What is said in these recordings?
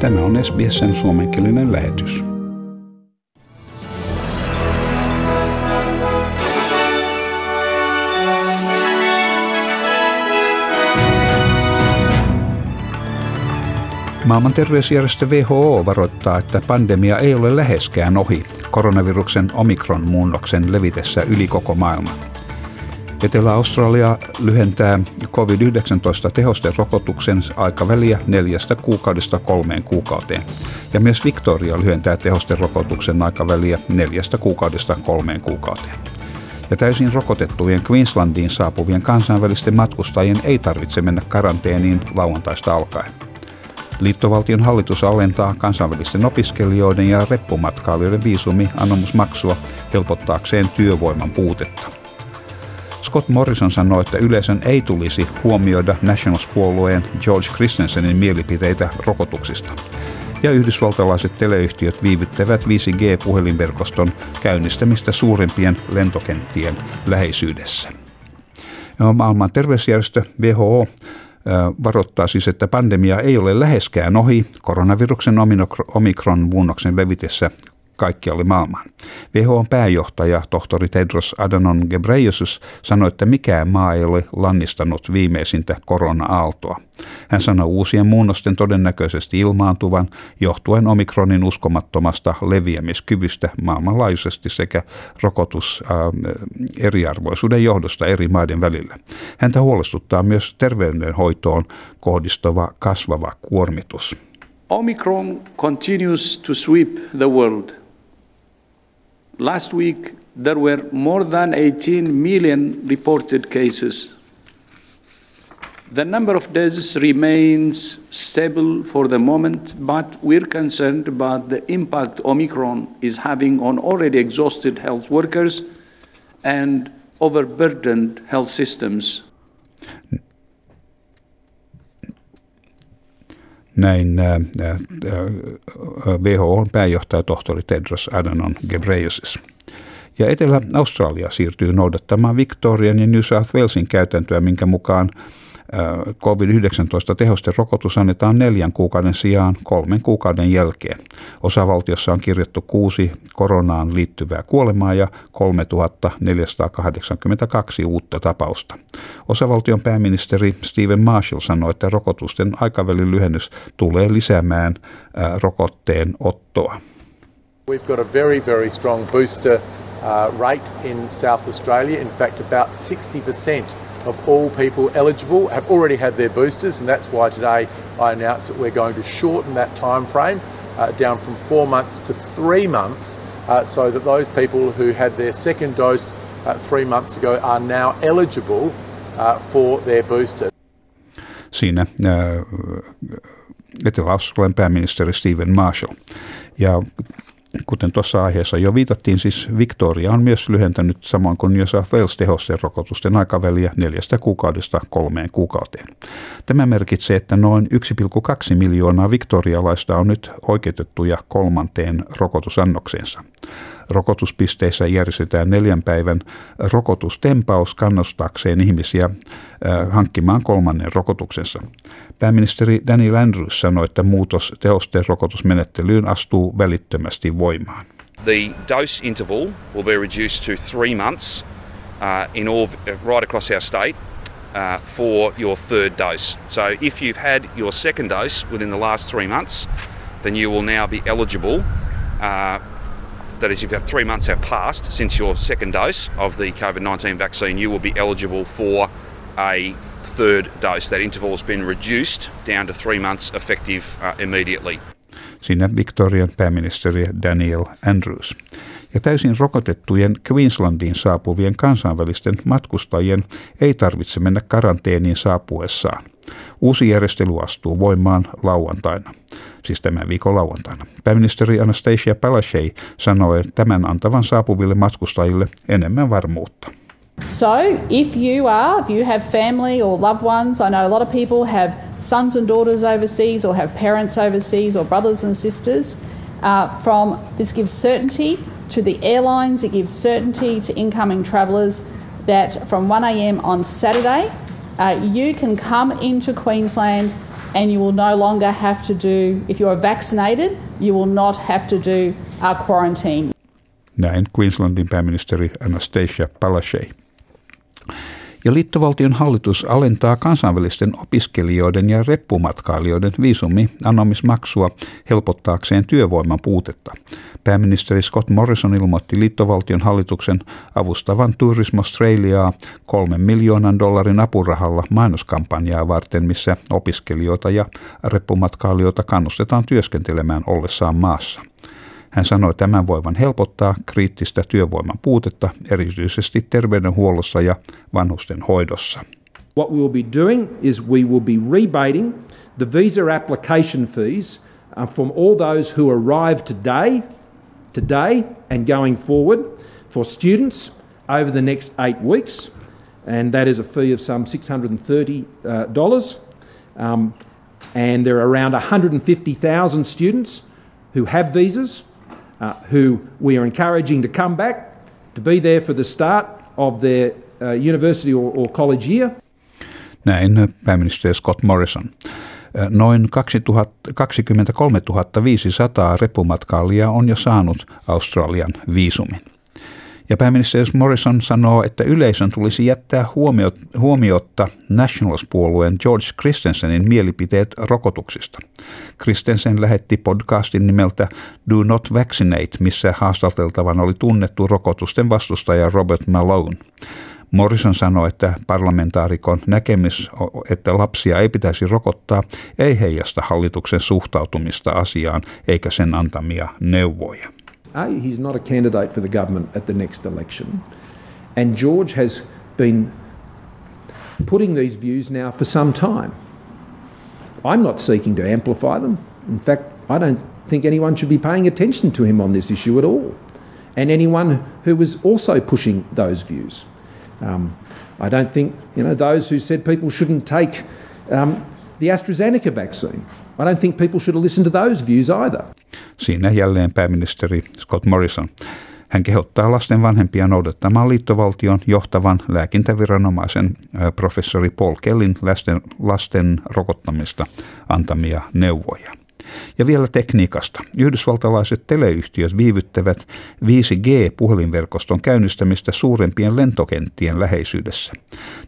Tämä on SBS:n suomenkielinen lähetys. Maailman terveysjärjestö WHO varoittaa, että pandemia ei ole läheskään ohi koronaviruksen Omicron-muunnoksen levitessä yli koko maailma. Etelä-Australia lyhentää COVID-19-tehosterokotuksen aikaväliä 4 kuukaudesta 3 kuukauteen. Ja myös Victoria lyhentää tehosterokotuksen aikaväliä 4 kuukaudesta 3 kuukauteen. Ja täysin rokotettujen Queenslandiin saapuvien kansainvälisten matkustajien ei tarvitse mennä karanteeniin lauantaista alkaen. Liittovaltion hallitus alentaa kansainvälisten opiskelijoiden ja reppumatkailijoiden viisumi-anomusmaksua helpottaakseen työvoiman puutetta. Scott Morrison sanoi, että yleisön ei tulisi huomioida Nationals-puolueen George Christensenin mielipiteitä rokotuksista. Ja yhdysvaltalaiset teleyhtiöt viivyttävät 5G-puhelinverkoston käynnistämistä suurimpien lentokenttien läheisyydessä. Maailman terveysjärjestö WHO varoittaa siis, että pandemia ei ole läheskään ohi koronaviruksen Omicron-muunnoksen levitessä kaikkialle maailmaan. WHO:n pääjohtaja tohtori Tedros Adhanom Ghebreyesus sanoi, että mikään maa ei ole lannistanut viimeisintä korona-aaltoa. Hän sanoi uusien muunnosten todennäköisesti ilmaantuvan johtuen Omicronin uskomattomasta leviämiskyvystä maailmanlaajuisesti sekä rokotuseriarvoisuuden johdosta eri maiden välillä. Häntä huolestuttaa myös terveydenhoitoon kohdistuva kasvava kuormitus. Omicron continues to sweep the world. Last week, there were more than 18 million reported cases. The number of deaths remains stable for the moment, but we're concerned about the impact Omicron is having on already exhausted health workers and overburdened health systems. Näin WHO:n pääjohtaja tohtori Tedros Adhanom Ghebreyesus. Ja Etelä-Australia siirtyy noudattamaan Victorian ja New South Walesin käytäntöä, minkä mukaan COVID-19-tehosterokotus annetaan 4 kuukauden sijaan 3 kuukauden jälkeen. Osavaltiossa on kirjattu 6 koronaan liittyvää kuolemaa ja 3482 uutta tapausta. Osavaltion pääministeri Stephen Marshall sanoi, että rokotusten aikavälin lyhennys tulee lisäämään rokotteen ottoa. We've got a very, very strong booster rate in South Australia. In fact, about 60% of all people eligible have already had their boosters, and that's why today I announced that we're going to shorten that time frame down from 4 months to 3 months so that those people who had their second dose 3 months ago are now eligible for their booster. Siinä Etelä-Australian pääministeri Stephen Marshall. Ja kuten tuossa aiheessa jo viitattiin, siis Victoria on myös lyhentänyt samoin kuin New South Wales tehosterokotusten aikaväliä 4 kuukaudesta 3 kuukauteen. Tämä merkitsee, että noin 1,2 miljoonaa victorialaista on nyt oikeutettuja 3. rokotusannokseensa. Rokotuspisteissä järjestetään 4 päivän rokotustempaus kannustaakseen ihmisiä hankkimaan 3. rokotuksensa. Pääministeri Daniel Andrews sanoi, että muutos tehosteen rokotusmenettelyyn astuu välittömästi voimaan. The dose interval will be reduced to 3 months in all right across our state for your third dose. So if you've had your second dose within the last 3 months, then you will now be eligible. That is, if 3 months have passed since your second dose of the COVID-19 vaccine, you will be eligible for a third dose. That interval has been reduced down to 3 months effective immediately. Siinä Victorian pääministeri Daniel Andrews. Ja täysin rokotettujen Queenslandiin saapuvien kansainvälisten matkustajien ei tarvitse mennä karanteeniin saapuessaan. Uusi järjestely astuu voimaan lauantaina, siis tämän viikon lauantaina. Pääministeri Annastacia Palaszczuk sanoi tämän antavan saapuville matkustajille enemmän varmuutta. So, if you have family or loved ones, I know a lot of people have sons and daughters overseas or have parents overseas or brothers and sisters, from this gives certainty to the airlines, it gives certainty to incoming travellers that from 1 a.m. on Saturday, you can come into Queensland and you will no longer have to do, if you are vaccinated, you will not have to do our quarantine. Näin Queenslandin pääministeri Annastacia Palaszczuk. Ja liittovaltion hallitus alentaa kansainvälisten opiskelijoiden ja reppumatkailijoiden viisumi-anomismaksua helpottaakseen työvoiman puutetta. Pääministeri Scott Morrison ilmoitti liittovaltion hallituksen avustavan Tourism Australiaa $3 million apurahalla mainoskampanjaa varten, missä opiskelijoita ja reppumatkailijoita kannustetaan työskentelemään ollessaan maassa. Hän sanoi tämän voivan helpottaa kriittistä työvoiman puutetta, erityisesti terveydenhuollossa ja vanhusten hoidossa. What we will be doing is we will be rebating the visa application fees from all those who arrive today and going forward for students over the next 8 weeks, and that is a fee of some $630. And there are around 150,000 students who have visas, who we are encouraging to come back, to be there for the start of their university or college year. Näin pääministeri Scott Morrison. Noin 23 500 repumatkailijaa on jo saanut Australian viisumin. Ja pääministeri Morrison sanoo, että yleisön tulisi jättää huomiotta Nationals-puolueen George Christensenin mielipiteet rokotuksista. Christensen lähetti podcastin nimeltä Do Not Vaccinate, missä haastateltavan oli tunnettu rokotusten vastustaja Robert Malone. Morrison sanoi, että parlamentaarikon näkemys, että lapsia ei pitäisi rokottaa, ei heijasta hallituksen suhtautumista asiaan eikä sen antamia neuvoja. He's not a candidate for the government at the next election. And George has been putting these views now for some time. I'm not seeking to amplify them. In fact, I don't think anyone should be paying attention to him on this issue at all. And anyone who was also pushing those views. I don't think, those who said people shouldn't take the AstraZeneca vaccine. I don't think people should listen to those views either. Siinä jälleen pääministeri Scott Morrison. Hän kehottaa lasten vanhempia noudattamaan liittovaltion johtavan lääkintäviranomaisen professori Paul Kellyn lasten rokottamista antamia neuvoja. Ja vielä tekniikasta. Yhdysvaltalaiset teleyhtiöt viivyttävät 5G-puhelinverkoston käynnistämistä suurempien lentokenttien läheisyydessä.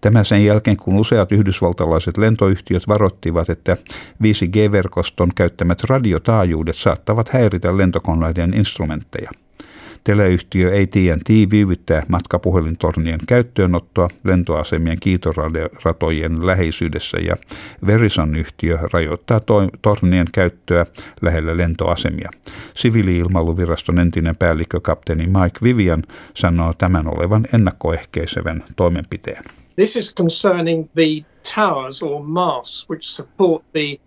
Tämä sen jälkeen, kun useat yhdysvaltalaiset lentoyhtiöt varoittivat, että 5G-verkoston käyttämät radiotaajuudet saattavat häiritä lentokoneiden instrumentteja. Teleyhtiö AT&T viivyttää matkapuhelintornien käyttöönottoa lentoasemien kiitoratojen läheisyydessä ja Verizon-yhtiö rajoittaa tornien käyttöä lähellä lentoasemia. Siviili-ilmailuviraston entinen päällikkö kapteeni Mike Vivian sanoo tämän olevan ennakkoehkäisevän toimenpiteen. This is concerning the towers or masts which support the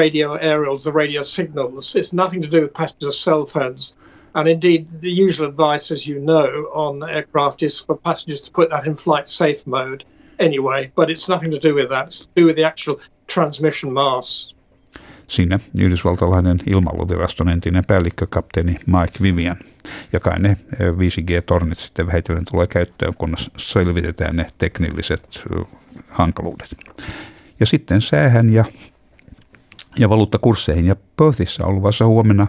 radio aerials, the radio signals. It's nothing to do with passenger cell phones. And indeed, the usual advice, as you know, on aircraft is for passengers to put that in flight safe mode anyway, but it's nothing to do with that. It's to do with the actual transmission masts. Siinä yhdysvaltalainen ilmailuviraston entinen päällikkö, kapteeni Mike Vivian. Ja kai ne 5G-tornit sitten vähitellen tulee käyttöön, kun selvitetään ne teknilliset hankaluudet. Ja sitten säähän ja valuuttakursseihin. Ja Perthissä on luvassa huomenna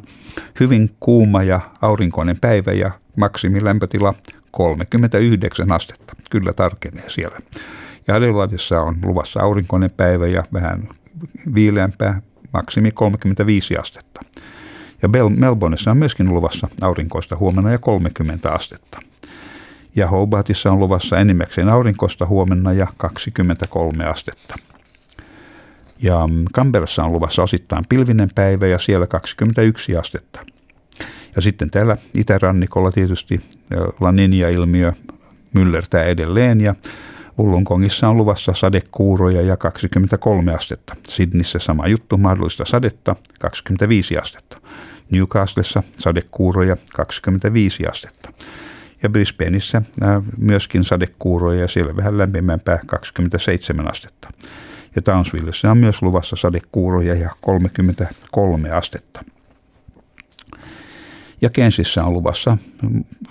hyvin kuuma ja aurinkoinen päivä ja maksimilämpötila 39 astetta. Kyllä tarkenee siellä. Ja Adelaidessa on luvassa aurinkoinen päivä ja vähän viileämpää, maksimi 35 astetta. Ja Melbourneissa on myöskin luvassa aurinkoista huomenna ja 30 astetta. Ja Hobartissa on luvassa enimmäkseen aurinkoista huomenna ja 23 astetta. Ja Canberrassa on luvassa osittain pilvinen päivä ja siellä 21 astetta. Ja sitten täällä itärannikolla tietysti La Niña-ilmiö myllertää edelleen ja Wollongongissa on luvassa sadekuuroja ja 23 astetta. Sydneyssä sama juttu, mahdollista sadetta 25 astetta. Newcastlessa sadekuuroja 25 astetta. Ja Brisbaneissa myöskin sadekuuroja ja siellä vähän lämpimämpää 27 astetta. Ja Townsvillessä on myös luvassa sadekuuroja ja 33 astetta. Ja Kensissä on luvassa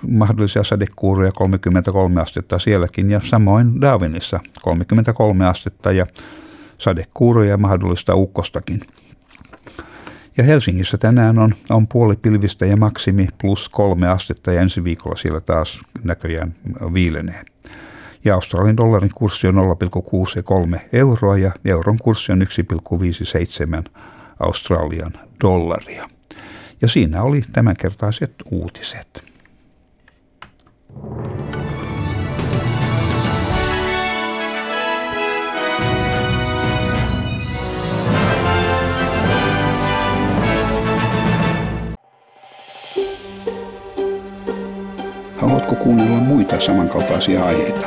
mahdollisia sadekuuroja 33 astetta sielläkin ja samoin Darwinissa 33 astetta ja sadekuuroja ja mahdollista ukkostakin. Ja Helsingissä tänään on puoli pilvistä ja maksimi +3 astetta ja ensi viikolla siellä taas näköjään viilenee. Ja Australian dollarin kurssi on 0,63 euroa ja euron kurssi on 1,57 Australian dollaria. Ja siinä oli tämänkertaiset uutiset. Haluatko kuunnella muita samankaltaisia aiheita?